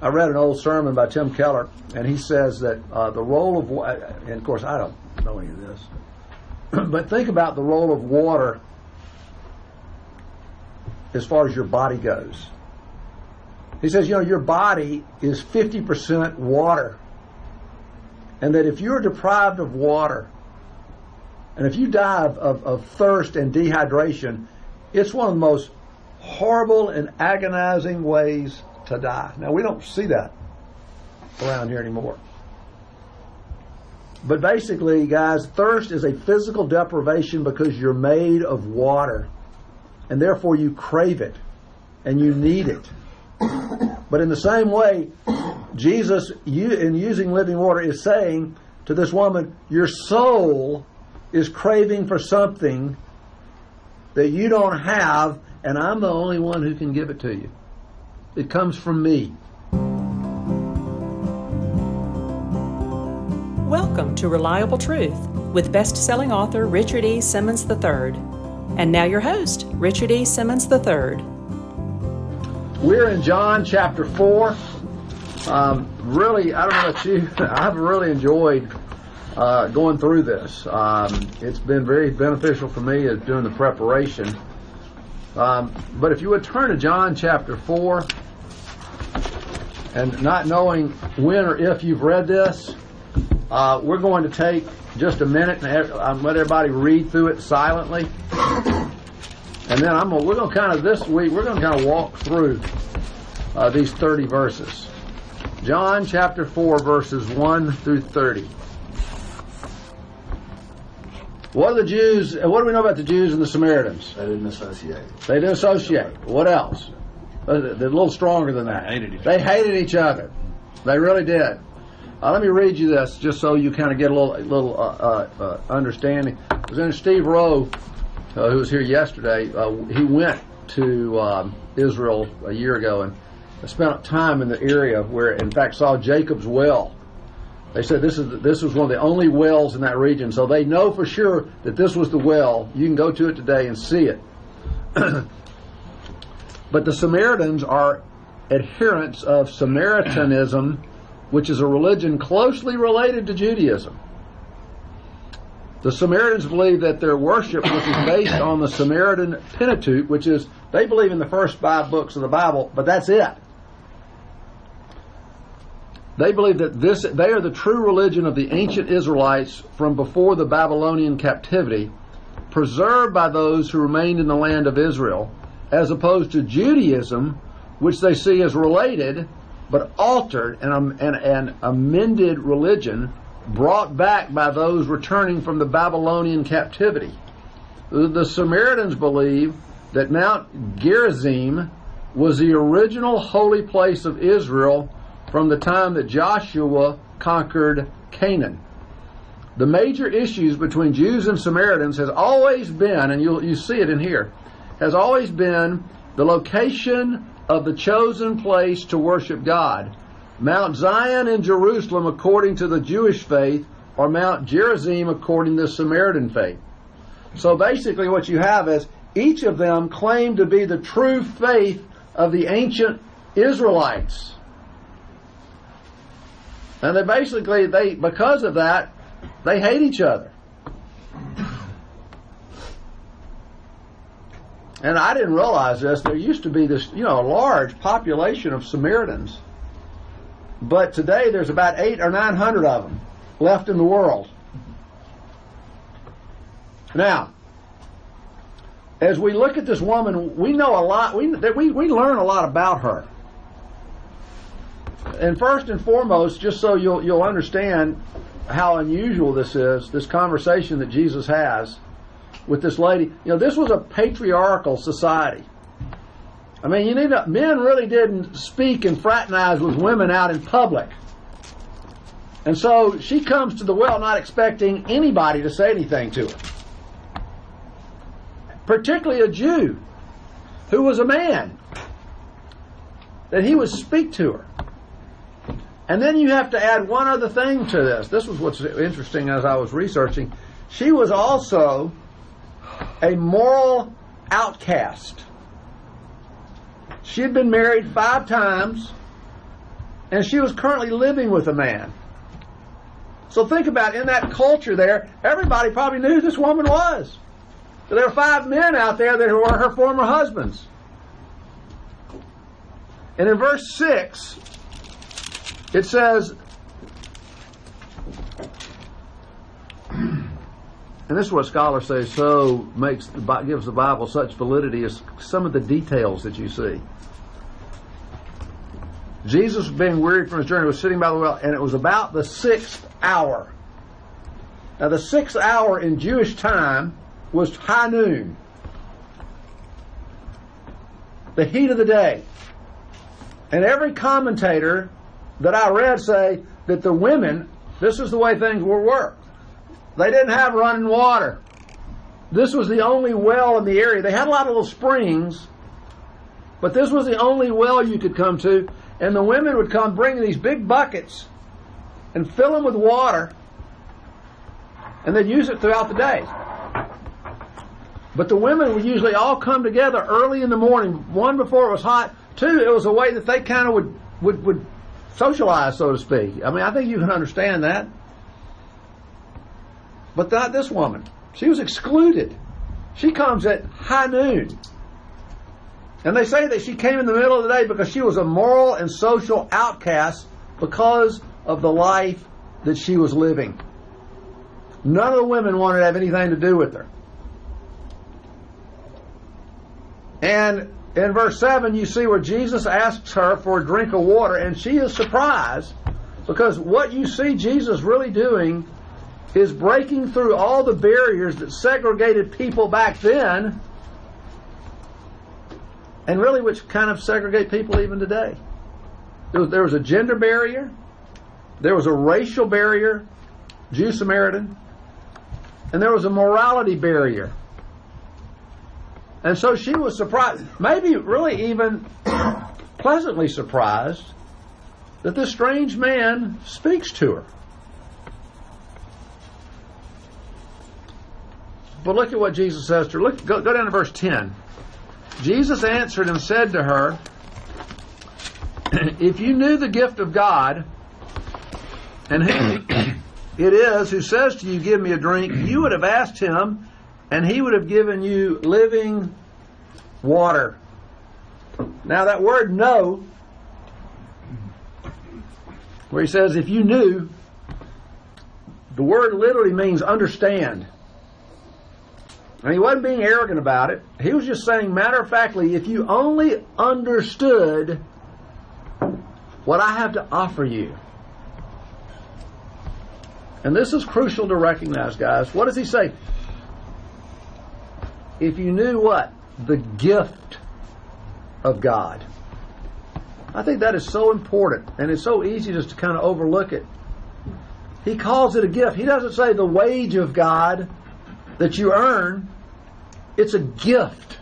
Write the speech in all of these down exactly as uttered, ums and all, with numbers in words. I read an old sermon by Tim Keller, and he says that uh, the role of water, and of course I don't know any of this, but think about the role of water as far as your body goes. He says, you know, your body is fifty percent water, and that if you're deprived of water, and if you die of, of, of thirst and dehydration, it's one of the most horrible and agonizing ways to die. Now, we don't see that around here anymore. But basically, guys, thirst is a physical deprivation because you're made of water, and therefore you crave it, and you need it. But in the same way, Jesus, you, in using living water, is saying to this woman, your soul is craving for something that you don't have, and I'm the only one who can give it to you. It comes from me. Welcome to Reliable Truth with best-selling author Richard E. Simmons the third. And now your host, Richard E. Simmons the third. We're in John Chapter four. Um, really, I don't know about you, I've really enjoyed uh, going through this. Um, it's been very beneficial for me as doing the preparation. Um, but if you would turn to John Chapter four, and not knowing when or if you've read this, uh, we're going to take just a minute and um, let everybody read through it silently. And then I'm gonna, we're going to kind of this week, we're going to kind of walk through uh, these thirty verses. John chapter four, verses one through thirty. What do the Jews, what do we know about the Jews and the Samaritans? They didn't associate. They didn't associate. What else? They're a little stronger than that. They hated each other. They hated each other. They really did. Uh, let me read you this just so you kind of get a little, a little uh, uh, understanding. Representative Steve Rowe, Uh, who was here yesterday, uh, he went to um, Israel a year ago and spent time in the area where, in fact, saw Jacob's well. They said this is this was one of the only wells in that region, so they know for sure that this was the well. You can go to it today and see it. But the Samaritans are adherents of Samaritanism, which is a religion closely related to Judaism. The Samaritans believe that their worship, which is based on the Samaritan Pentateuch, which is, they believe in the first five books of the Bible, but that's it. They believe that this they are the true religion of the ancient Israelites from before the Babylonian captivity, preserved by those who remained in the land of Israel, as opposed to Judaism, which they see as related, but altered and an amended religion, brought back by those returning from the Babylonian captivity. The Samaritans believe that Mount Gerizim was the original holy place of Israel from the time that Joshua conquered Canaan. The major issues between Jews and Samaritans has always been, and you'll you see it in here, has always been the location of the chosen place to worship God. Mount Zion and Jerusalem, according to the Jewish faith, or Mount Gerizim, according to the Samaritan faith. So basically what you have is each of them claimed to be the true faith of the ancient Israelites. And they basically, they because of that, they hate each other. And I didn't realize this. There used to be this, you know, a large population of Samaritans. But today there's about eight or nine hundred of them left in the world. Now, as we look at this woman, we know a lot. We we we learn a lot about her. And first and foremost, just so you'll you'll understand how unusual this is, this conversation that Jesus has with this lady. You know, this was a patriarchal society. I mean, you need to, men really didn't speak and fraternize with women out in public. And so she comes to the well not expecting anybody to say anything to her. Particularly a Jew who was a man. That he would speak to her. And then you have to add one other thing to this. This was what's interesting as I was researching. She was also a moral outcast. She had been married five times. and she was currently living with a man. So think about it, in that culture there, everybody probably knew who this woman was. So there were five men out there that were her former husbands. And in verse six, it says, and this is what scholars say so makes the, gives the Bible such validity, is some of the details that you see. Jesus, being wearied from his journey, was sitting by the well, and it was about the sixth hour. Now the sixth hour in Jewish time was high noon, the heat of the day. And every commentator that I read say that the women, this is the way things were worked. They didn't have running water. This was the only well in the area. They had a lot of little springs, but this was the only well you could come to. And the women would come bringing these big buckets and fill them with water, and they'd use it throughout the day. But the women would usually all come together early in the morning. One, before it was hot. Two, it was a way that they kind of would, would, would socialize, so to speak. I mean, I think you can understand that. But not this woman. She was excluded. She comes at high noon. And they say that she came in the middle of the day because she was a moral and social outcast because of the life that she was living. None of the women wanted to have anything to do with her. And in verse seven, you see where Jesus asks her for a drink of water, and she is surprised because what you see Jesus really doing is breaking through all the barriers that segregated people back then, and really which kind of segregate people even today. There was, there was a gender barrier, there was a racial barrier, Jew Samaritan, and there was a morality barrier. And so she was surprised, maybe really even pleasantly surprised, that this strange man speaks to her. But look at what Jesus says to her. Look, go, go down to verse ten. Jesus answered and said to her, if you knew the gift of God, and who it is who says to you, give me a drink, you would have asked him, and he would have given you living water. Now that word know, where he says, if you knew, the word literally means understand. And he wasn't being arrogant about it. He was just saying, matter-of-factly, if you only understood what I have to offer you. And this is crucial to recognize, guys. What does he say? If you knew what? The gift of God. I think that is so important, and it's so easy just to kind of overlook it. He calls it a gift. He doesn't say the wage of God that you earn. It's a gift.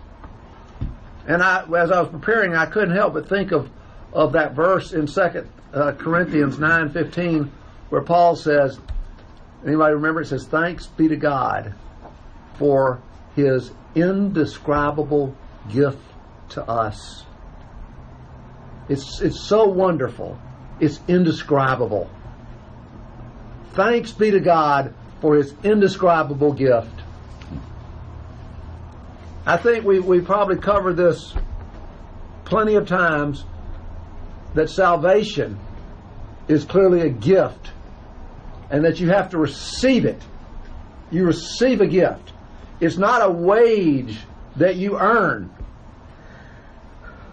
And I, as I was preparing, I couldn't help but think of, of that verse in Second Corinthians nine fifteen where Paul says, anybody remember? It says, thanks be to God for his indescribable gift to us. It's, it's so wonderful. It's indescribable. Thanks be to God for his indescribable gift. I think we, we probably covered this plenty of times, that salvation is clearly a gift and that you have to receive it. You receive a gift. It's not a wage that you earn.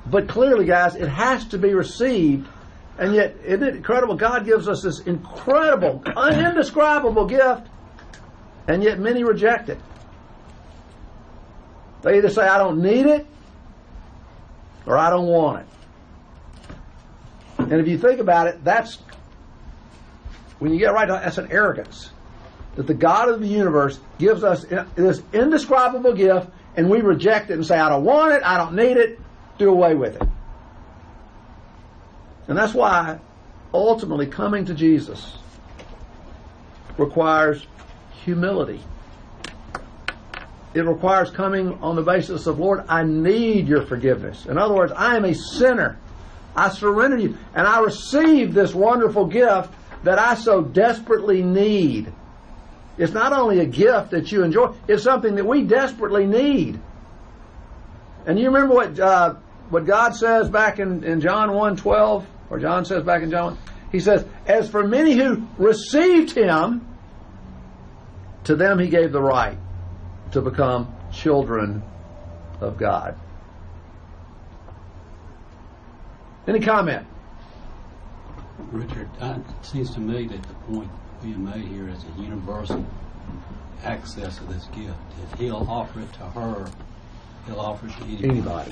But clearly, guys, it has to be received. And yet, isn't it incredible? God gives us this incredible, indescribable gift, and yet many reject it. They either say, I don't need it, or I don't want it. And if you think about it, that's, when you get right, that's an arrogance. That the God of the universe gives us this indescribable gift, and we reject it and say, I don't want it, I don't need it, do away with it. And that's why ultimately coming to Jesus requires humility. It requires coming on the basis of, Lord, I need your forgiveness. In other words, I am a sinner. I surrender to you. And I receive this wonderful gift that I so desperately need. It's not only a gift that you enjoy, it's something that we desperately need. And you remember what uh, what God says back in, in John one twelve, or John says back in John one? He says, as for many who received Him, to them He gave the right to become children of God. Any comment? Richard, it seems to me that the point being made here is a universal access to this gift. If He'll offer it to her, He'll offer it to anybody. anybody.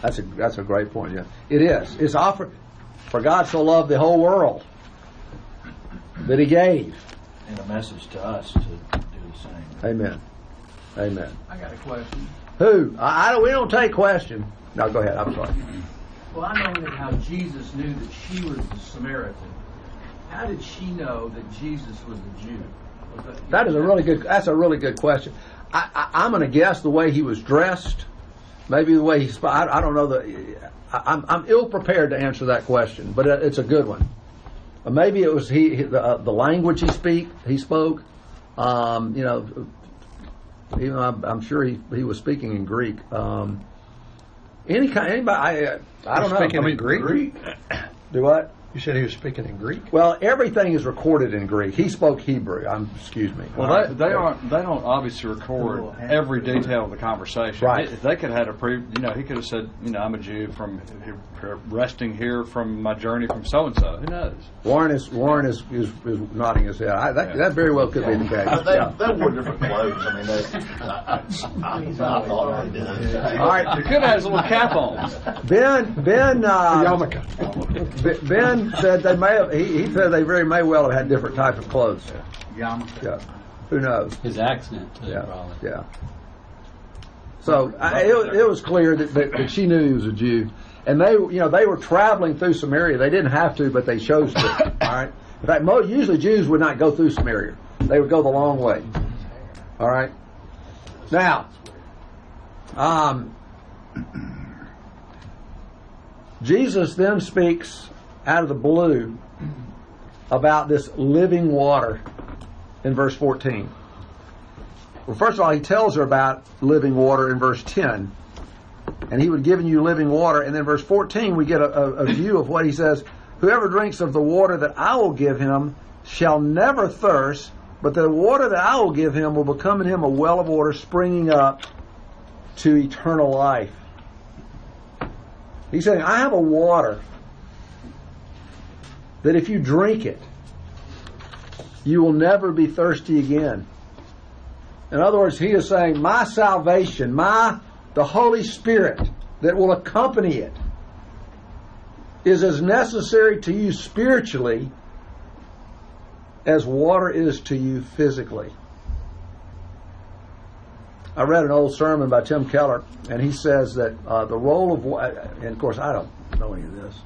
That's a that's a great point. Yeah, it is. It's offered. For God so loved the whole world that He gave. And a message to us to do the same. Amen. Amen. I got a question. Who? I, I don't. We don't take questions. No, go ahead. I'm sorry. Well, I know that how Jesus knew that she was a Samaritan. How did she know that Jesus was a Jew? Was that, that is a really good. That's a really good question. I, I, I'm going to guess the way he was dressed, maybe the way he. I, I don't know the. I, I'm, I'm ill prepared to answer that question, but it, it's a good one. Maybe it was he, he the, uh, the language he speak he spoke. Um, you know, even I'm, I'm sure he he was speaking in Greek. Um, Any kind, anybody, I, I don't know. Speaking I mean, in Greek? Greek? Do what? You said he was speaking in Greek? Well, everything is recorded in Greek. He spoke Hebrew. I'm, excuse me. Well, right. they, they aren't. They don't obviously record every detail of the conversation. Right. If they could have had a pre, you know, he could have said, you know, I'm a Jew from resting here from my journey from so and so. Who knows? Warren is Warren is, is, is nodding his head. I, that, yeah. that very well could yeah. be the case. Uh, they, yeah. they wore different clothes. I mean, they. I thought they did. All right, they could have had his little cap on. Ben Ben uh, Ben. Said they may have, he, he said they very may well have had different types of clothes. Yeah. yeah. Who knows? His accent, too, yeah. probably. Yeah. So I, it, it was clear that, that, that she knew he was a Jew, and they, you know, they were traveling through Samaria. They didn't have to, but they chose to. All right. In fact, most, usually Jews would not go through Samaria; they would go the long way. All right. Now, um, Jesus then speaks out of the blue about this living water in verse fourteen. Well, first of all, he tells her about living water in verse ten, and he would have given you living water, and then verse fourteen we get a, a, a view of what he says. Whoever drinks of the water that I will give him shall never thirst, but the water that I will give him will become in him a well of water springing up to eternal life. He's saying, I have a water that if you drink it, you will never be thirsty again. In other words, he is saying, my salvation, my the Holy Spirit that will accompany it is as necessary to you spiritually as water is to you physically. I read an old sermon by Tim Keller, and he says that uh, the role of water, and of course I don't know any of this,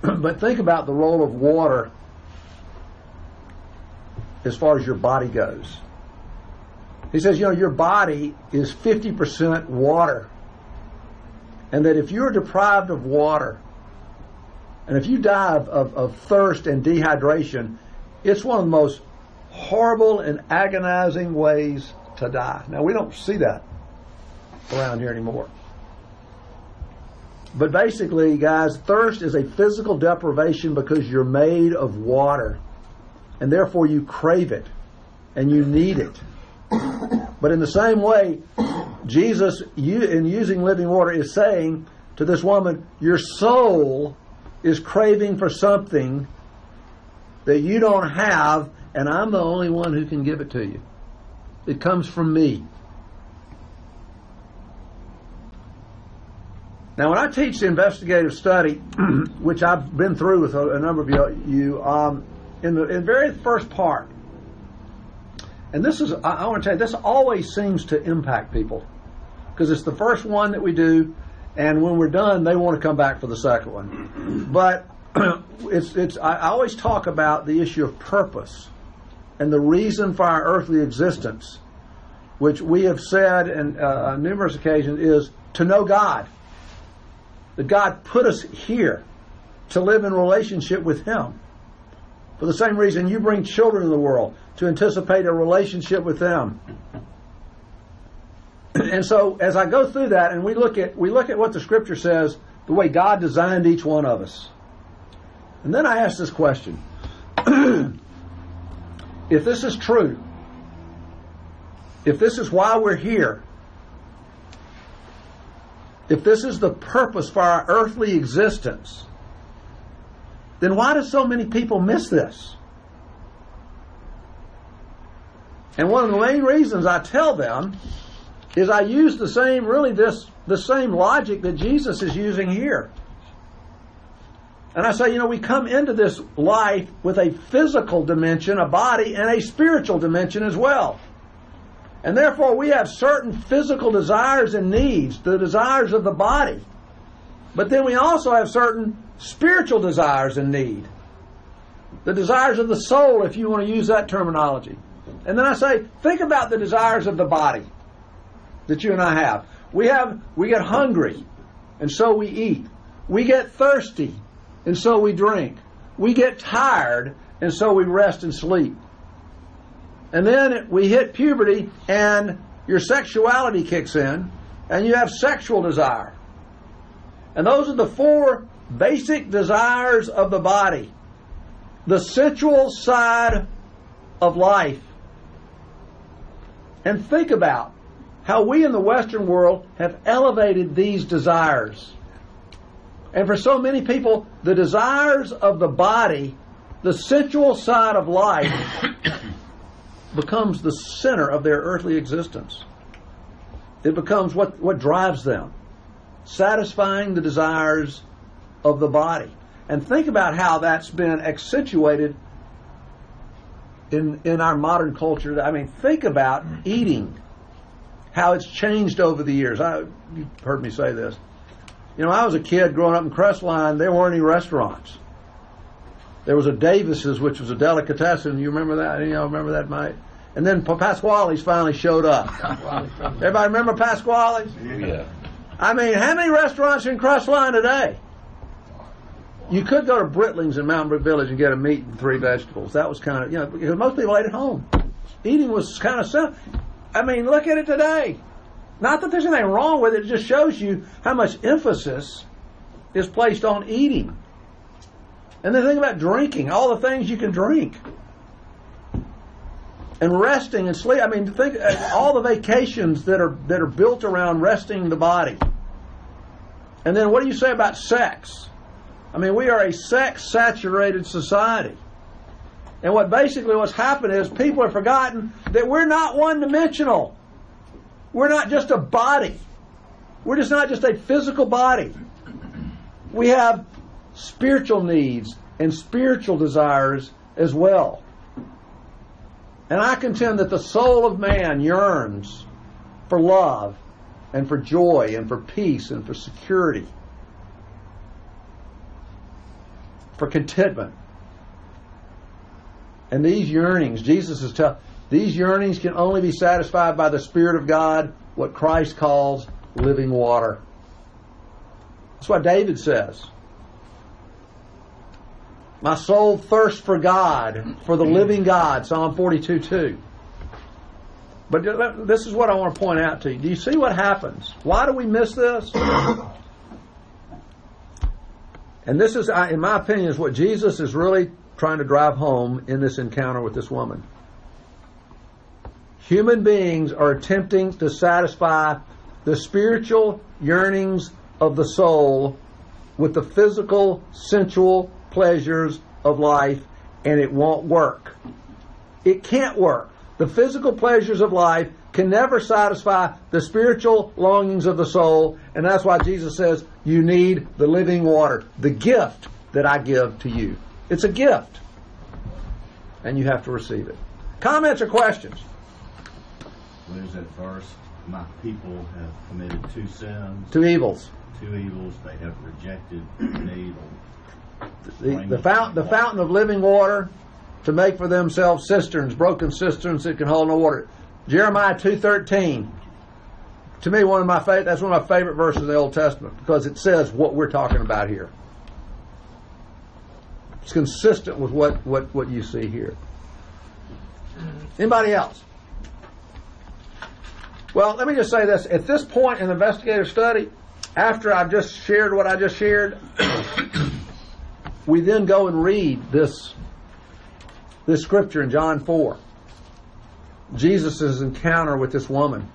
but think about the role of water as far as your body goes. He says, you know, your body is fifty percent water. And that if you're deprived of water, and if you die of, of, of thirst and dehydration, it's one of the most horrible and agonizing ways to die. Now, we don't see that around here anymore. But basically, guys, thirst is a physical deprivation because you're made of water, and therefore you crave it, and you need it. But in the same way, Jesus, you, in using living water, is saying to this woman, your soul is craving for something that you don't have, and I'm the only one who can give it to you. It comes from me. Now, when I teach the investigative study, which I've been through with a, a number of you, um, in the in very first part, and this is, I, I want to tell you, this always seems to impact people because it's the first one that we do, and when we're done, they want to come back for the second one. But it's it's I always talk about the issue of purpose and the reason for our earthly existence, which we have said in, uh, on numerous occasions is to know God. That God put us here to live in relationship with Him. For the same reason you bring children into the world, to anticipate a relationship with them. And so as I go through that and we look at we look at what the Scripture says, the way God designed each one of us. And then I ask this question. If this is true, if this is why we're here, if this is the purpose for our earthly existence, then why do so many people miss this? And one of the main reasons I tell them is I use the same, really this, the same logic that Jesus is using here. And I say, you know, we come into this life with a physical dimension, a body, and a spiritual dimension as well. And therefore we have certain physical desires and needs, the desires of the body. But then we also have certain spiritual desires and need, the desires of the soul, if you want to use that terminology. And then I say, think about the desires of the body that you and I have. We have, we get hungry, and so we eat. We get thirsty, and so we drink. We get tired, and so we rest and sleep. And then we hit puberty, and your sexuality kicks in, and you have sexual desire. And those are the four basic desires of the body, the sensual side of life. And think about how we in the Western world have elevated these desires. And for so many people, the desires of the body, the sensual side of life, becomes the center of their earthly existence. It becomes what, what drives them, satisfying the desires of the body. And think about how that's been accentuated in in our modern culture. I mean, think about eating, how it's changed over the years. I, you've heard me say this. You know, I was a kid growing up in Crestline. There weren't any restaurants. There was a Davis's, which was a delicatessen. You remember that? You know, remember that, Mike? And then Pasquale's finally showed up. Everybody remember Pasquale's? Yeah. I mean, how many restaurants in Crestline today? You could go to Britling's in Mountain Brook Village and get a meat and three vegetables. That was kind of, you know, because most people ate at home. Eating was kind of simple. I mean, look at it today. Not that there's anything wrong with it. It just shows you how much emphasis is placed on eating. And then think about drinking, all the things you can drink. And resting and sleep. I mean, think all the vacations that are, that are built around resting the body. And then what do you say about sex? I mean, we are a sex-saturated society. And what basically what's happened is people have forgotten that we're not one-dimensional. We're not just a body. We're just not just a physical body. We have spiritual needs and spiritual desires as well. And I contend that the soul of man yearns for love and for joy and for peace and for security, for contentment. And these yearnings, Jesus is telling, these yearnings can only be satisfied by the Spirit of God, what Christ calls living water. That's what David says. My soul thirsts for God, for the living God, Psalm forty-two two. But this is what I want to point out to you. Do you see what happens? Why do we miss this? And this is, in my opinion, is what Jesus is really trying to drive home in this encounter with this woman. Human beings are attempting to satisfy the spiritual yearnings of the soul with the physical, sensual pleasures of life, and it won't work. It can't work. The physical pleasures of life can never satisfy the spiritual longings of the soul, and that's why Jesus says, you need the living water, the gift that I give to you. It's a gift, and you have to receive it. Comments or questions? Well, there's that verse, my people have committed two sins. Two evils. Two evils, they have rejected an evil. The, the, fount, the fountain of living water to make for themselves cisterns, broken cisterns that can hold no water. Jeremiah two thirteen. To me, one of my fav- that's one of my favorite verses in the Old Testament because it says what we're talking about here. It's consistent with what, what, what you see here. Anybody else? Well, let me just say this. At this point in the investigative study, after I've just shared what I just shared, we then go and read this, this scripture in John four. Jesus' encounter with this woman.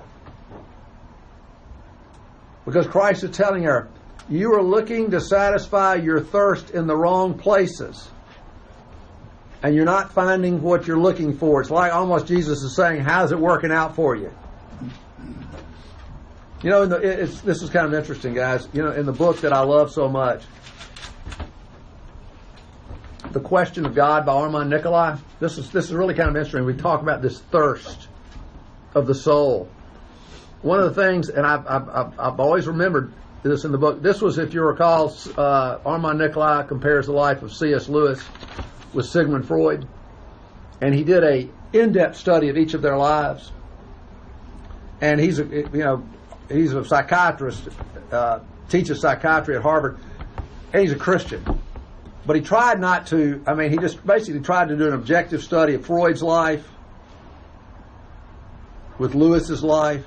Because Christ is telling her, you are looking to satisfy your thirst in the wrong places. And you're not finding what you're looking for. It's like almost Jesus is saying, how's it working out for you? You know, in the, it's, this is kind of interesting, guys. You know, in the book that I love so much, The Question of God by Armand Nikolai, this is, this is really kind of interesting. We talk about this thirst of the soul. One of the things, and I've, I've, I've always remembered this in the book, this was, if you recall, uh, Armand Nikolai compares the life of C S Lewis with Sigmund Freud. And he did a in-depth study of each of their lives. And he's a, you know, he's a psychiatrist, uh, teaches psychiatry at Harvard, and he's a Christian. But he tried not to, I mean, he just basically tried to do an objective study of Freud's life with Lewis's life.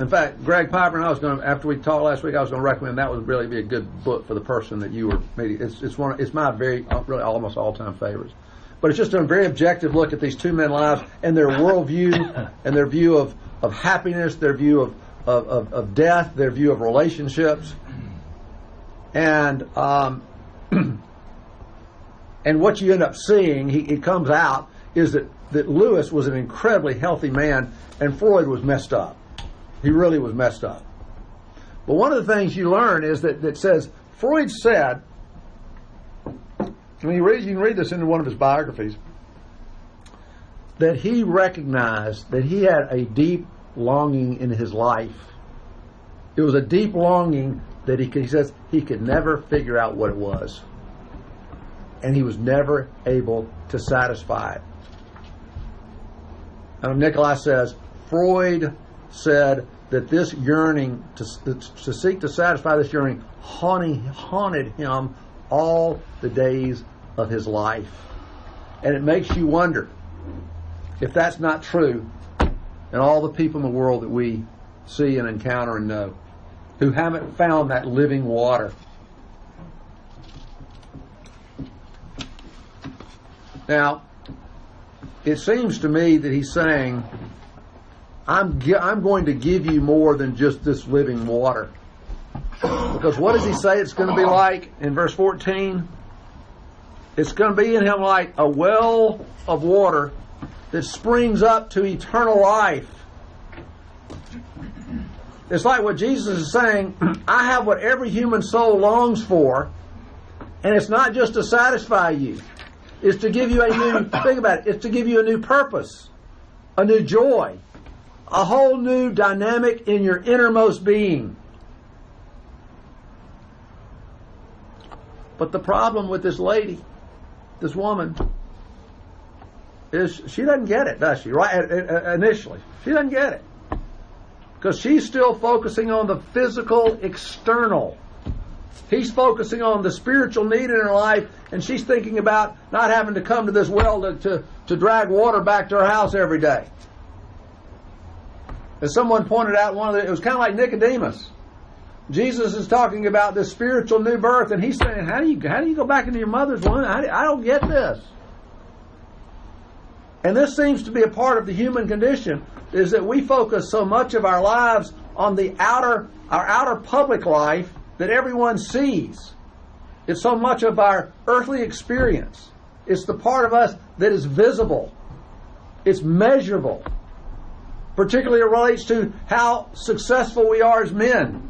In fact, Greg Piper and I was going to, after we talked last week, I was going to recommend that would really be a good book for the person that you were meeting. It's, it's, one, it's my very, really almost all-time favorites. But it's just a very objective look at these two men's lives and their worldview and their view of, of happiness, their view of Of, of, of death, their view of relationships, and um, and what you end up seeing, he, it comes out, is that, that Lewis was an incredibly healthy man and Freud was messed up. He really was messed up. But one of the things you learn is that, that says, Freud said, and he reads, you can read this in one of his biographies, that he recognized that he had a deep longing in his life. It was a deep longing that he, could, he says he could never figure out what it was, and he was never able to satisfy it. And Nikolai says Freud said that this yearning to, to seek to satisfy this yearning haunting, haunted him all the days of his life, and it makes you wonder if that's not true. And all the people in the world that we see and encounter and know who haven't found that living water. Now, it seems to me that he's saying, I'm, I'm going to give you more than just this living water. Because what does he say it's going to be like in verse fourteen? It's going to be in him like a well of water that springs up to eternal life. It's like what Jesus is saying, I have what every human soul longs for, and it's not just to satisfy you. It's to give you a new, think about it, it's to give you a new purpose, a new joy, a whole new dynamic in your innermost being. But the problem with this lady, this woman, is she doesn't get it, does she? Right initially, she doesn't get it because she's still focusing on the physical, external. He's focusing on the spiritual need in her life, and she's thinking about not having to come to this well to to, to drag water back to her house every day. As someone pointed out, one of the, it was kind of like Nicodemus. Jesus is talking about this spiritual new birth, and he's saying, "How do you how do you go back into your mother's womb? How do, I don't get this." And this seems to be a part of the human condition, is that we focus so much of our lives on the outer, our outer public life that everyone sees. It's so much of our earthly experience. It's the part of us that is visible. It's measurable. Particularly it relates to how successful we are as men.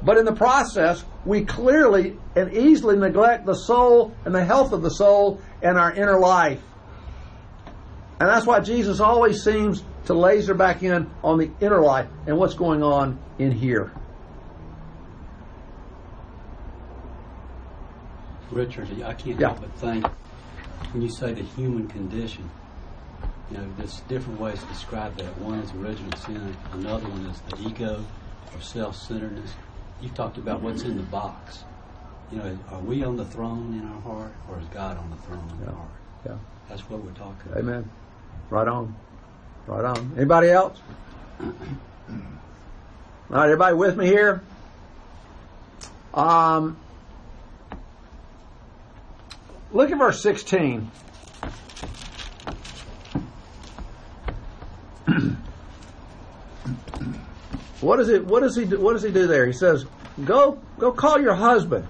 But in the process, we clearly and easily neglect the soul and the health of the soul and our inner life. And that's why Jesus always seems to laser back in on the inner life and what's going on in here. Richard, I can't yeah. help but think, when you say the human condition, you know, there's different ways to describe that. One is original sin, another one is the ego or self-centeredness. You've talked about what's in the box. you know, are we on the throne in our heart, or is God on the throne in yeah. our heart? Yeah. That's what we're talking about. Amen. Right on. Right on. Anybody else? All right, everybody with me here? Um, look at verse sixteen. What does it? What does he? Do, what does he do there? He says, "Go, go, call your husband."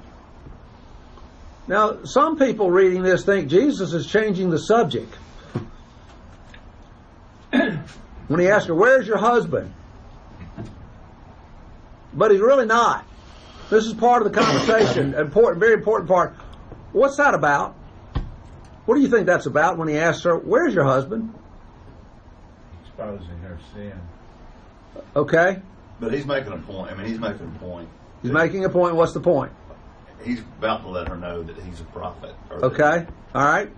Now, some people reading this think Jesus is changing the subject. When he asks her, "Where's your husband?" But he's really not. This is part of the conversation, important, very important part. What's that about? What do you think that's about when he asks her, "Where's your husband?" Exposing her sin. Okay. But he's making a point. I mean, he's making a point. He's making a point. What's the point? He's about to let her know that he's a prophet. Okay. All right.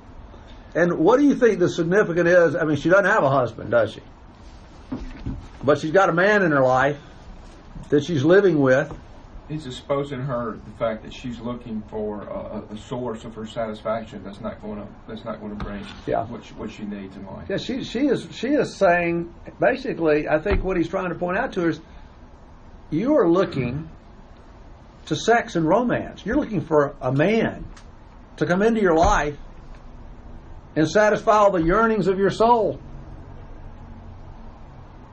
And what do you think the significance is? I mean, she doesn't have a husband, does she? But she's got a man in her life that she's living with. He's exposing her to the fact that she's looking for a, a source of her satisfaction that's not going to that's not going to bring yeah. what she, what she needs in life. Yeah, she she is she is saying basically. I think what he's trying to point out to her is, you are looking to sex and romance. You're looking for a man to come into your life and satisfy all the yearnings of your soul.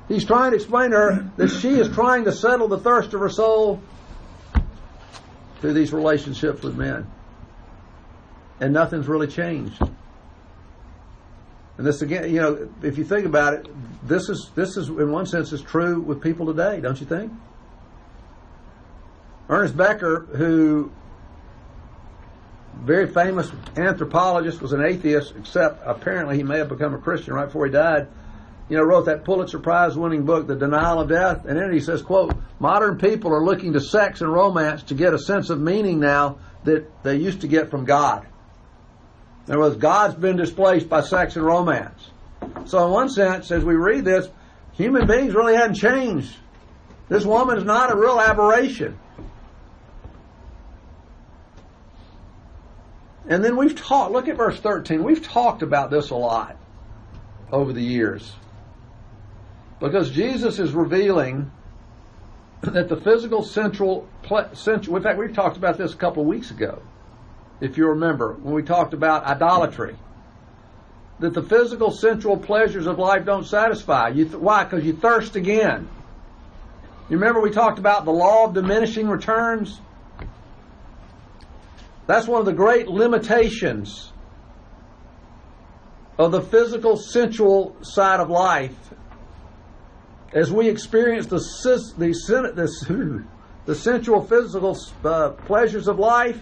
He's trying to explain to her that she is trying to settle the thirst of her soul through these relationships with men, and nothing's really changed. And this again, you know, if you think about it, this is this is in one sense is true with people today, don't you think? Ernest Becker, who very famous anthropologist, was an atheist, except apparently he may have become a Christian right before he died. You know, wrote that Pulitzer Prize winning book, The Denial of Death, and in it he says, quote, "Modern people are looking to sex and romance to get a sense of meaning now that they used to get from God." In other words, God's been displaced by sex and romance. So in one sense, as we read this, human beings really hadn't changed. This woman is not a real aberration. And then we've talked, look at verse thirteen, we've talked about this a lot over the years. Because Jesus is revealing that the physical central, central, in fact, we've talked about this a couple of weeks ago, if you remember, when we talked about idolatry, that the physical sensual pleasures of life don't satisfy. You th- why? Because you thirst again. You remember we talked about the law of diminishing returns? That's one of the great limitations of the physical sensual side of life. As we experience the the, the, the sensual, physical uh, pleasures of life,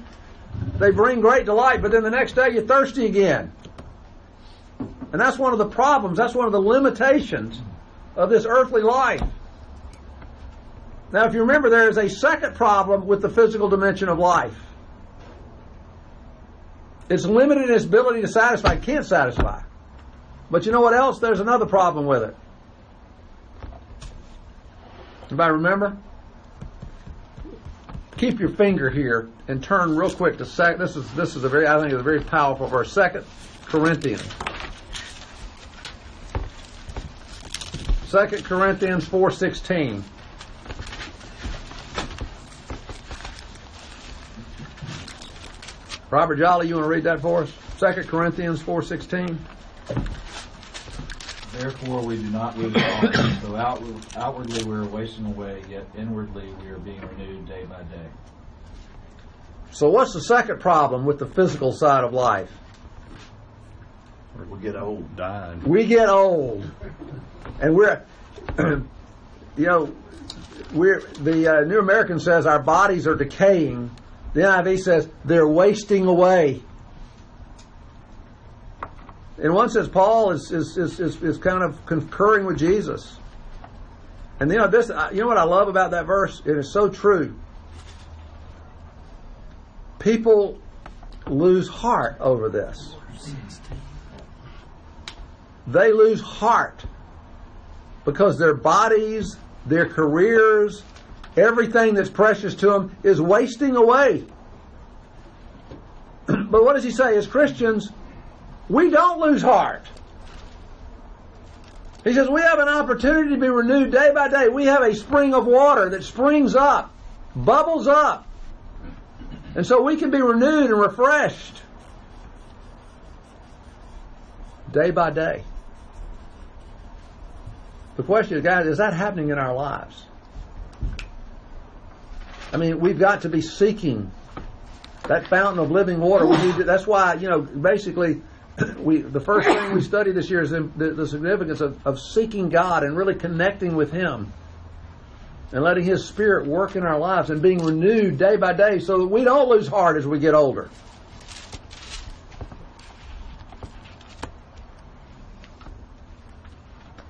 they bring great delight, but then the next day you're thirsty again. And that's one of the problems, that's one of the limitations of this earthly life. Now, if you remember, there is a second problem with the physical dimension of life. It's limited in its ability to satisfy. It can't satisfy. But you know what else? There's another problem with it. Anybody remember? Keep your finger here and turn real quick to second. This is this is a very I think it's a very powerful verse. Second Corinthians. Second Corinthians four sixteen. Robert Jolly, you want to read that for us? Second Corinthians four sixteen. Therefore we do not lose heart, though outwardly we are wasting away, yet inwardly we are being renewed day by day. So what's the second problem with the physical side of life? We get old, dying. We get old. And we're, you know, we're the uh, New American says our bodies are decaying. The N I V says they're wasting away. In one sense, Paul is is, is is is kind of concurring with Jesus. And you know this. You know what I love about that verse? It is so true. People lose heart over this. They lose heart because their bodies, their careers, everything that's precious to them is wasting away. But what does he say? As Christians, we don't lose heart. He says we have an opportunity to be renewed day by day. We have a spring of water that springs up, bubbles up. And so we can be renewed and refreshed day by day. The question is, guys, is that happening in our lives? I mean, we've got to be seeking that fountain of living water. We need to, that's why, you know, basically, we the first thing we study this year is the, the significance of, of seeking God and really connecting with Him and letting His Spirit work in our lives and being renewed day by day so that we don't lose heart as we get older.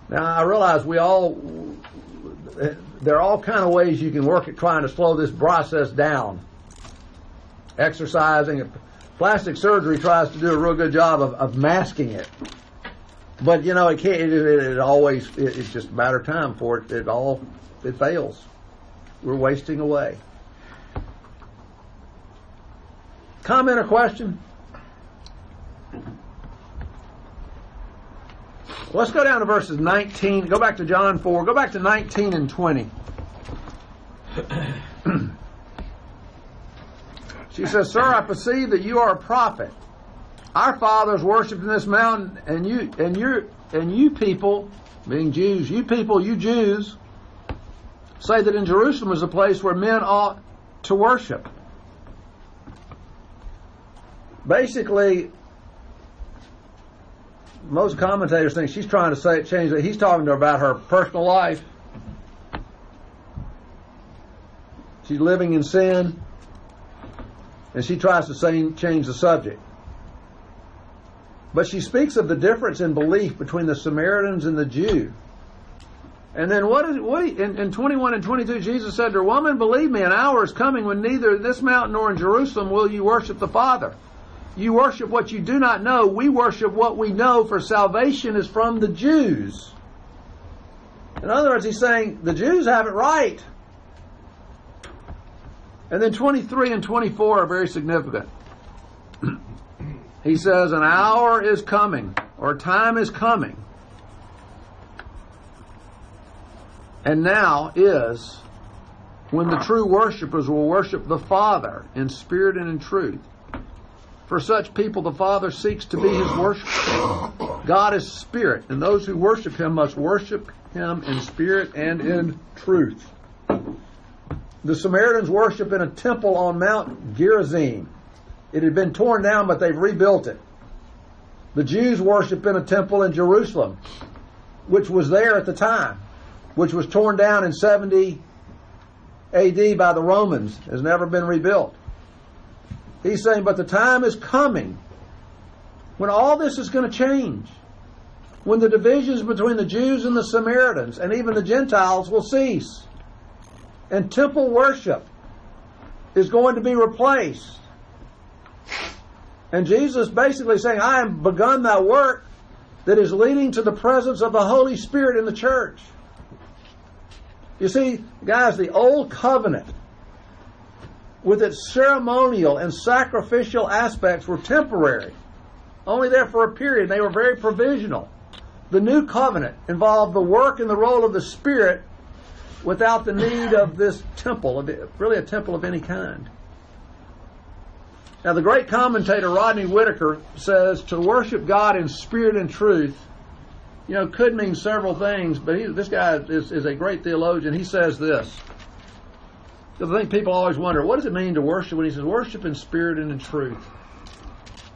Now, I realize we all, there are all kind of ways you can work at trying to slow this process down. Exercising, plastic surgery tries to do a real good job of, of masking it. But, you know, it can't, it, it, it always, it, it's just a matter of time for it. It all, it fails. We're wasting away. Comment or question? Let's go down to verses nineteen. Go back to John four. Go back to nineteen and twenty. She says, "Sir, I perceive that you are a prophet. Our fathers worshipped in this mountain, and you and you and you people, being Jews, you people, you Jews, say that in Jerusalem is a place where men ought to worship." Basically, most commentators think she's trying to say change that he's talking to her about her personal life. She's living in sin, and she tries to say, change the subject. But she speaks of the difference in belief between the Samaritans and the Jew. And then what? Is, what in, in twenty-one and twenty-two, Jesus said to her, "Woman, believe me, an hour is coming when neither in this mountain nor in Jerusalem will you worship the Father. You worship what you do not know. We worship what we know, for salvation is from the Jews." In other words, he's saying the Jews have it right. And then twenty-three and twenty-four are very significant. He says, "An hour is coming," or "time is coming, and now is, when the true worshipers will worship the Father in spirit and in truth. For such people the Father seeks to be His worshiper. God is spirit, and those who worship Him must worship Him in spirit and in truth." The Samaritans worship in a temple on Mount Gerizim. It had been torn down, but they've rebuilt it. The Jews worship in a temple in Jerusalem, which was there at the time, which was torn down in seventy A D by the Romans, has never been rebuilt. He's saying, but the time is coming when all this is going to change, when the divisions between the Jews and the Samaritans and even the Gentiles will cease. And temple worship is going to be replaced. And Jesus basically saying, "I have begun thy work that is leading to the presence of the Holy Spirit in the church." You see, guys, the old covenant with its ceremonial and sacrificial aspects were temporary, only there for a period. They were very provisional. The new covenant involved the work and the role of the Spirit without the need of this temple, really a temple of any kind. Now, the great commentator Rodney Whitaker says to worship God in spirit and truth, you know, could mean several things, but he, this guy is, is a great theologian. He says this. I think people always wonder, what does it mean to worship when he says worship in spirit and in truth?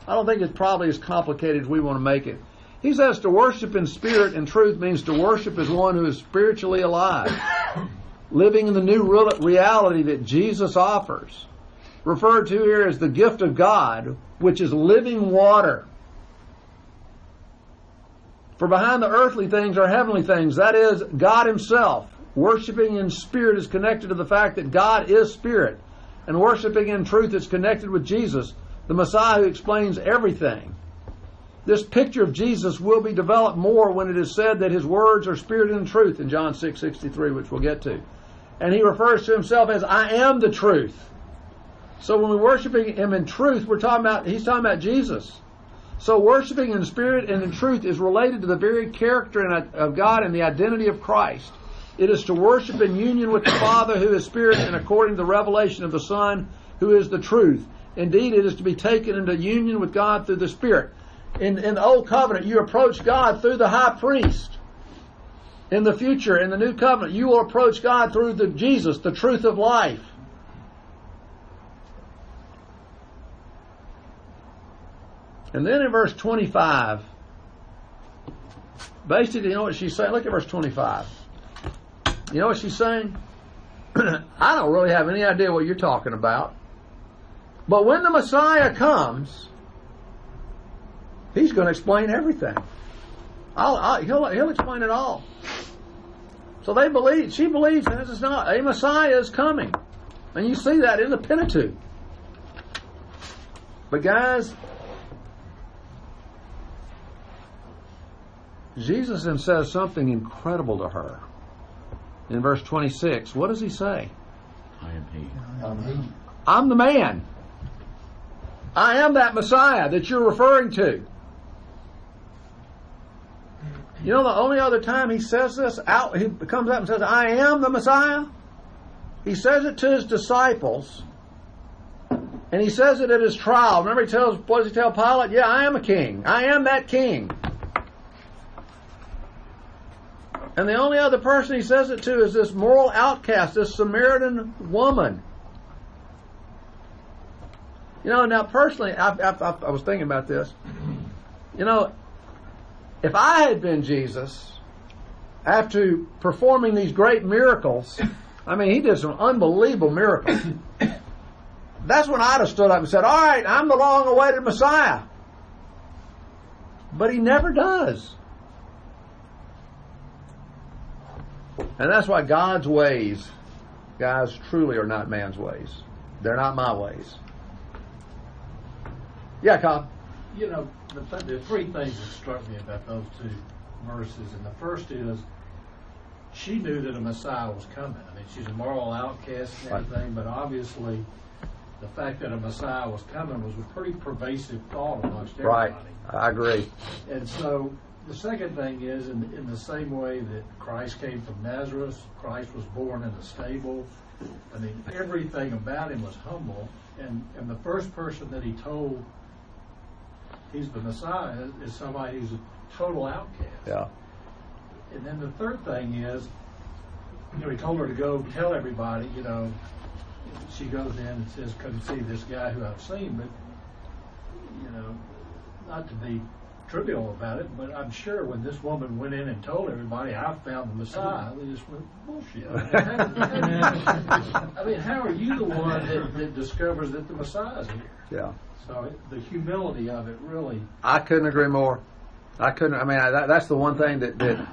I don't think it's probably as complicated as we want to make it. He says to worship in spirit and truth means to worship as one who is spiritually alive, living in the new reality that Jesus offers, referred to here as the gift of God, which is living water. For behind the earthly things are heavenly things, that is, God Himself. Worshiping in spirit is connected to the fact that God is spirit, and worshiping in truth is connected with Jesus, the Messiah who explains everything. This picture of Jesus will be developed more when it is said that His words are spirit and truth in John six sixty-three, which we'll get to. And He refers to Himself as, "I am the truth." So when we're worshiping him in truth, we're talking about, he's talking about Jesus. So worshiping in spirit and in truth is related to the very character of God and the identity of Christ. It is to worship in union with the Father, who is spirit, and according to the revelation of the Son, who is the truth. Indeed, it is to be taken into union with God through the Spirit. In, in the Old Covenant, you approach God through the high priest. In the future, in the New Covenant, you will approach God through the Jesus, the truth of life. And then in verse twenty-five, basically, you know what she's saying? Look at verse twenty-five. You know what she's saying? I don't really have any idea what you're talking about. But when the Messiah comes, he's going to explain everything. I'll, I'll, he'll, he'll explain it all. So they believe, she believes this is not, a Messiah is coming. And you see that in the Pentateuch. But guys, Jesus then says something incredible to her. In verse twenty-six, what does he say? I am he. I am he. I'm the man. I am that Messiah that you're referring to. You know, the only other time he says this, out, he comes up and says, I am the Messiah. He says it to his disciples, and he says it at his trial. Remember, he tells, what does he tell Pilate? Yeah, I am a king. I am that king. And the only other person he says it to is this moral outcast, this Samaritan woman. You know, now personally, I, I, I was thinking about this. You know, if I had been Jesus, after performing these great miracles, I mean, he did some unbelievable miracles. That's when I'd have stood up and said, all right, I'm the long-awaited Messiah. But he never does. And that's why God's ways, guys, truly are not man's ways. They're not my ways. Yeah, Cobb? You know, the th there are three things that struck me about those two verses. And the first is, she knew that a Messiah was coming. I mean, she's a moral outcast and everything, right. But obviously the fact that a Messiah was coming was a pretty pervasive thought amongst everybody. Right, I agree. And so the second thing is, in, in the same way that Christ came from Nazareth, Christ was born in a stable. I mean, everything about him was humble. And, and the first person that he told he's the Messiah is somebody who's a total outcast. Yeah. And then the third thing is, you know, he told her to go tell everybody, you know, she goes in and says, come see this guy who I've seen. But, you know, not to be trivial about it, but I'm sure when this woman went in and told everybody, I found the Messiah, they just went, bullshit. I mean, how are you the one that, that discovers that the Messiah's here? Yeah. So it, the humility of it really... I couldn't agree more. I couldn't, I mean, I, that, that's the one thing that, that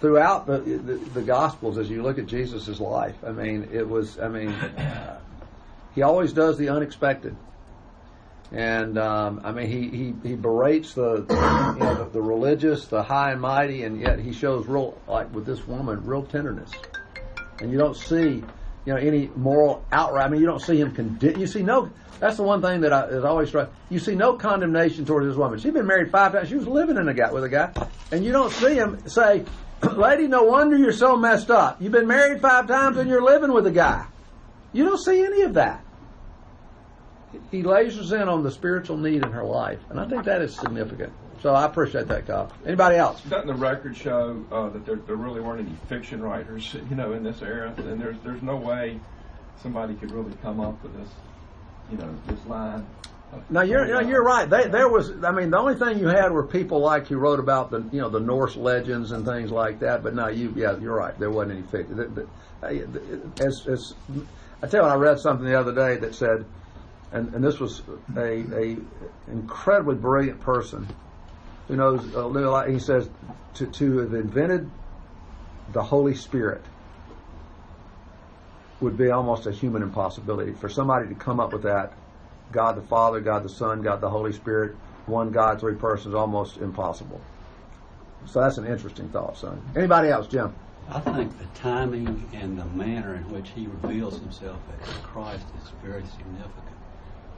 throughout the, the, the Gospels, as you look at Jesus' life, I mean, it was, I mean, uh, he always does the unexpected. And um, I mean, he he, he berates the you know, the, the religious, the high and mighty, and yet he shows real, like with this woman, real tenderness. And you don't see, you know, any moral outright. I mean, you don't see him condemn. You see no. That's the one thing that I, is always right. You see no condemnation towards this woman. She'd been married five times. She was living in a guy with a guy, and you don't see him say, "Lady, no wonder you're so messed up. You've been married five times and you're living with a guy." You don't see any of that. He lasers in on the spiritual need in her life, and I think that is significant. So I appreciate that, Kyle. Anybody else? Doesn't the record show uh, that there, there really weren't any fiction writers, you know, in this era, and there's there's no way somebody could really come up with this, you know, this line. Now you're you know, you're right. They, there was, I mean, the only thing you had were people like you wrote about the you know the Norse legends and things like that. But no, you yeah, you're right. There wasn't any fiction. As as I tell you, I read something the other day that said. And, and this was a, a incredibly brilliant person who knows a little. He says to to have invented the Holy Spirit would be almost a human impossibility. For somebody to come up with that, God the Father, God the Son, God the Holy Spirit, one God, three persons, almost impossible. So that's an interesting thought, son. Anybody else, Jim? I think the timing and the manner in which he reveals himself as Christ is very significant.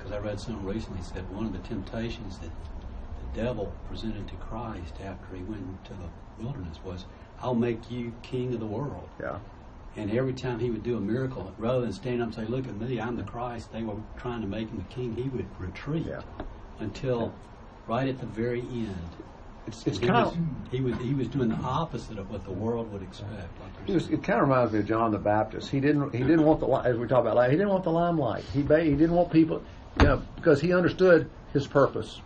because I read some recently said one of the temptations that the devil presented to Christ after he went to the wilderness was, I'll make you king of the world. Yeah. And every time he would do a miracle, rather than stand up and say, look at me, I'm the Christ, they were trying to make him the king, he would retreat yeah. until right at the very end. It's, it's he, kind was, of, he, was, he was doing the opposite of what the world would expect. Like it, was, it kind of reminds me of John the Baptist. He didn't, he didn't want the, as we talked about, he didn't want the limelight. He, ba he didn't want people, you know, because he understood his purpose.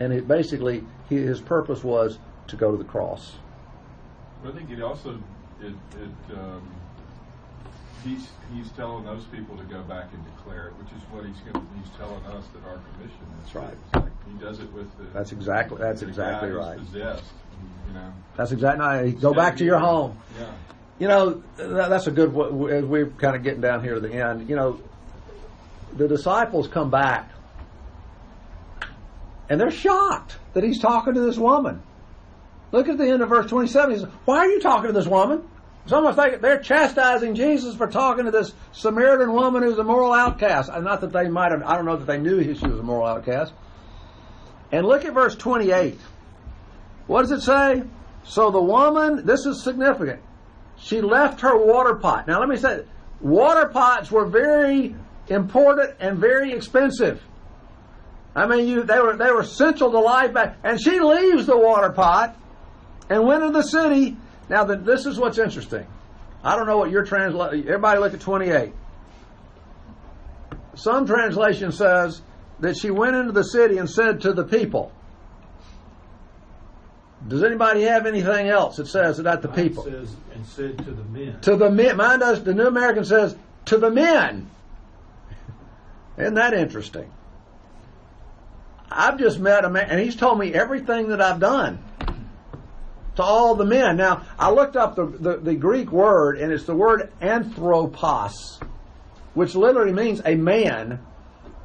And it basically, he, his purpose was to go to the cross. Well, I think it also, it, it, um, he's, he's telling those people to go back and declare it, which is what he's going to, he's telling us that our commission is. That's right. He does it with the. That's exactly. That's exactly right. Possessed, you know. That's exactly. Go back to your home. Yeah. You know, that's a good. As we're kind of getting down here to the end, you know, the disciples come back, and they're shocked that he's talking to this woman. Look at the end of verse twenty-seven. He says, "Why are you talking to this woman?" It's almost like they're chastising Jesus for talking to this Samaritan woman who's a moral outcast. Not that they might have. I don't know that they knew she was a moral outcast. And look at verse twenty-eight. What does it say? So the woman, this is significant, she left her water pot. Now let me say, water pots were very important and very expensive. I mean, you, they were they were essential to life. Back, and she leaves the water pot and went to the city. Now the, this is what's interesting. I don't know what your translation, everybody look at twenty-eight. Some translation says, that she went into the city and said to the people. Does anybody have anything else that says about the mine people? Says, and said to the men. To the men. Mine does. The New American says to the men. Isn't that interesting? I've just met a man, and he's told me everything that I've done to all the men. Now I looked up the the, the Greek word, and it's the word anthropos, which literally means a man.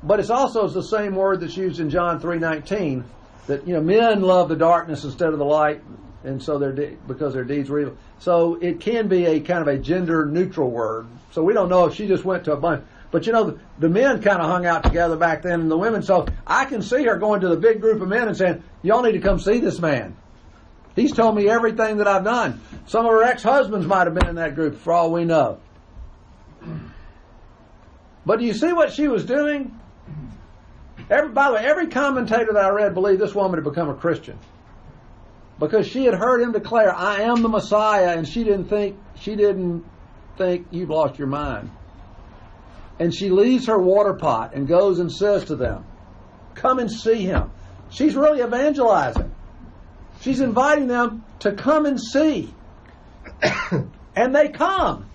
But it's also the same word that's used in John three nineteen, that you know men love the darkness instead of the light, and so they're de because their deeds were evil. So it can be a kind of a gender neutral word. So we don't know if she just went to a bunch. But you know the, the men kind of hung out together back then, and the women. So I can see her going to the big group of men and saying, "Y'all need to come see this man. He's told me everything that I've done." Some of her ex-husbands might have been in that group, for all we know. But do you see what she was doing? Every, by the way, every commentator that I read believed this woman had become a Christian because she had heard him declare, "I am the Messiah," and she didn't think she didn't think you've lost your mind. And she leaves her water pot and goes and says to them, "Come and see him." She's really evangelizing. She's inviting them to come and see, and they come.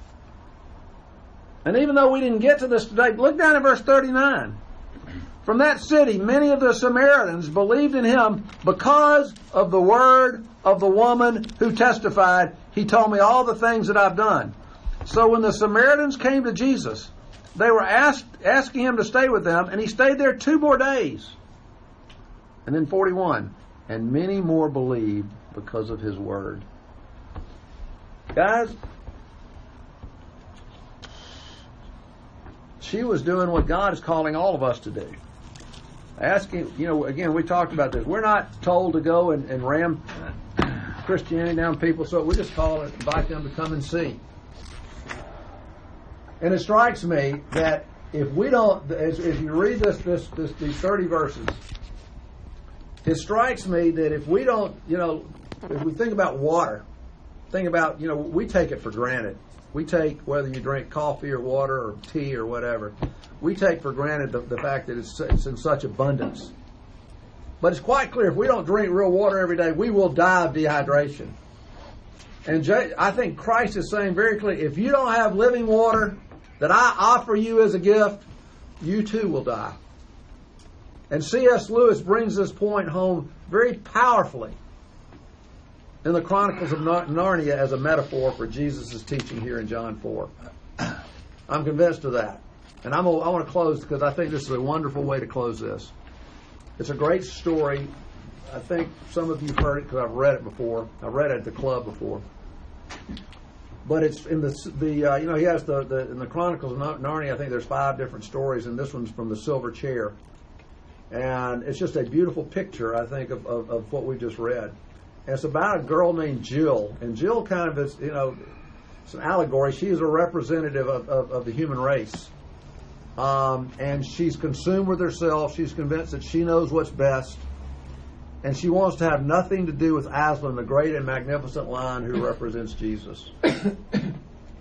And even though we didn't get to this today, look down at verse thirty-nine. From that city, many of the Samaritans believed in him because of the word of the woman who testified, "He told me all the things that I've done." So when the Samaritans came to Jesus, they were asked, asking him to stay with them, and he stayed there two more days. And then forty-one, and many more believed because of his word. Guys, she was doing what God is calling all of us to do. Asking, you know, again, we talked about this. We're not told to go and, and ram Christianity down people, so we just call and invite them to come and see. And it strikes me that if we don't, as, as you read this, this, this, these thirty verses, it strikes me that if we don't, you know, if we think about water, think about, you know, we take it for granted. We take, whether you drink coffee or water or tea or whatever, we take for granted the, the fact that it's, it's in such abundance. But it's quite clear, if we don't drink real water every day, we will die of dehydration. And J, I think Christ is saying very clearly, if you don't have living water that I offer you as a gift, you too will die. And C S Lewis brings this point home very powerfully in the Chronicles of Narnia as a metaphor for Jesus' teaching here in John four. I'm convinced of that. And I'm, I want to close because I think this is a wonderful way to close this. It's a great story. I think some of you have heard it because I've read it before. I've read it at the club before. But it's in the the uh, you know he has the, the in the Chronicles of Narnia. I think there's five different stories, and this one's from the Silver Chair, and it's just a beautiful picture, I think, of of, of what we just read. And it's about a girl named Jill, and Jill kind of is, you know, it's an allegory. She is a representative of of, of the human race, um, and she's consumed with herself. She's convinced that she knows what's best, and she wants to have nothing to do with Aslan, the great and magnificent lion who represents Jesus.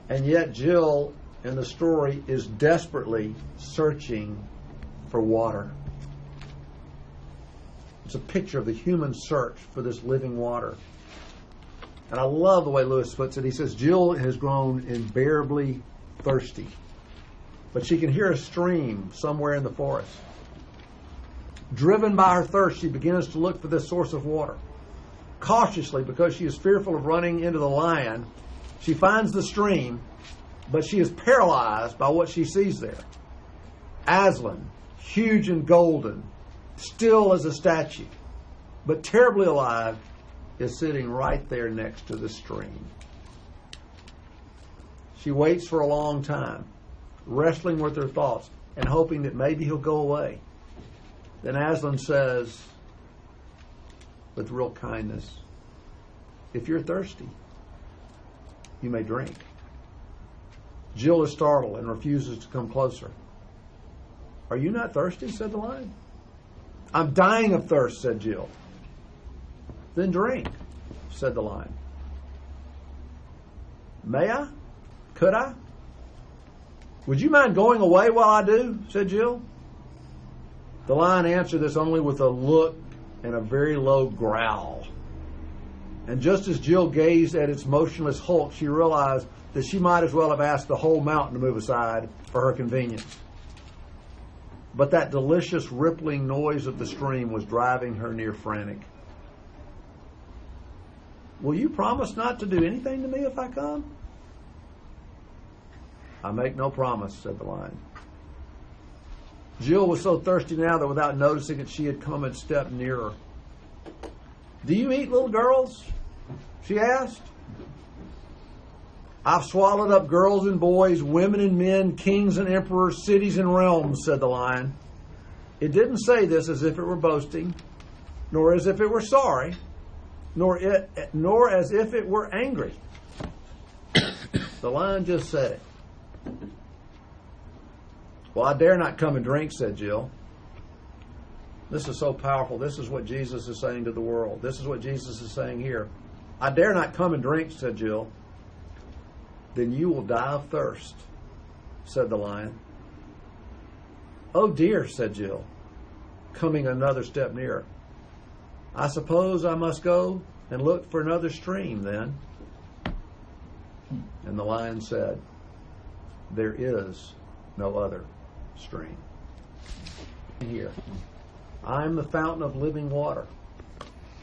And yet Jill, in the story, is desperately searching for water. It's a picture of the human search for this living water. And I love the way Lewis puts it. He says, Jill has grown unbearably thirsty, but she can hear a stream somewhere in the forest. Driven by her thirst, she begins to look for this source of water. Cautiously, because she is fearful of running into the lion, she finds the stream, but she is paralyzed by what she sees there. Aslan, huge and golden, still as a statue, but terribly alive, is sitting right there next to the stream. She waits for a long time, wrestling with her thoughts and hoping that maybe he'll go away. Then Aslan says, with real kindness, if you're thirsty, you may drink. Jill is startled and refuses to come closer. Are you not thirsty? Said the lion. I'm dying of thirst, said Jill. Then drink, said the lion. May I? Could I? Would you mind going away while I do? Said Jill. The lion answered this only with a look and a very low growl. And just as Jill gazed at its motionless hulk, she realized that she might as well have asked the whole mountain to move aside for her convenience. But that delicious rippling noise of the stream was driving her near frantic. Will you promise not to do anything to me if I come? I make no promise, said the lion. Jill was so thirsty now that without noticing it, she had come and stepped nearer. Do you eat little girls? She asked. I've swallowed up girls and boys, women and men, kings and emperors, cities and realms, said the lion. It didn't say this as if it were boasting, nor as if it were sorry, nor, it, nor as if it were angry. The lion just said it. Well, I dare not come and drink, said Jill. This is so powerful. This is what Jesus is saying to the world. This is what Jesus is saying here. I dare not come and drink, said Jill. Then you will die of thirst, said the lion. Oh dear, said Jill, coming another step nearer. I suppose I must go and look for another stream then. And the lion said, there is no other stream. Here, I am the fountain of living water.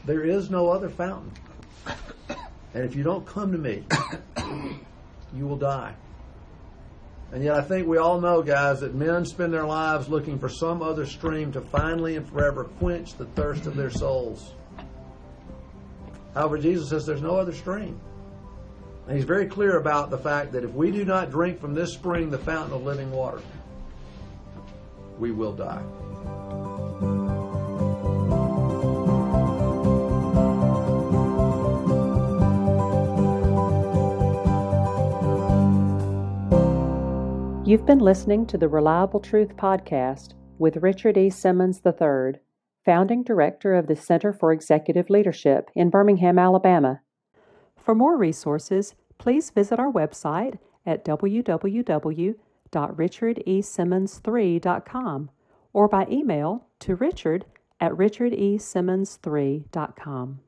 There is no other fountain. And if you don't come to me, you will die. And yet I think we all know, guys, that men spend their lives looking for some other stream to finally and forever quench the thirst of their souls. However, Jesus says there's no other stream. And he's very clear about the fact that if we do not drink from this spring, the fountain of living water, we will die. You've been listening to the Reliable Truth podcast with Richard E. Simmons the third, founding director of the Center for Executive Leadership in Birmingham, Alabama. For more resources, please visit our website at w w w dot richard e simmons three dot com or by email to richard at richard e simmons three dot com.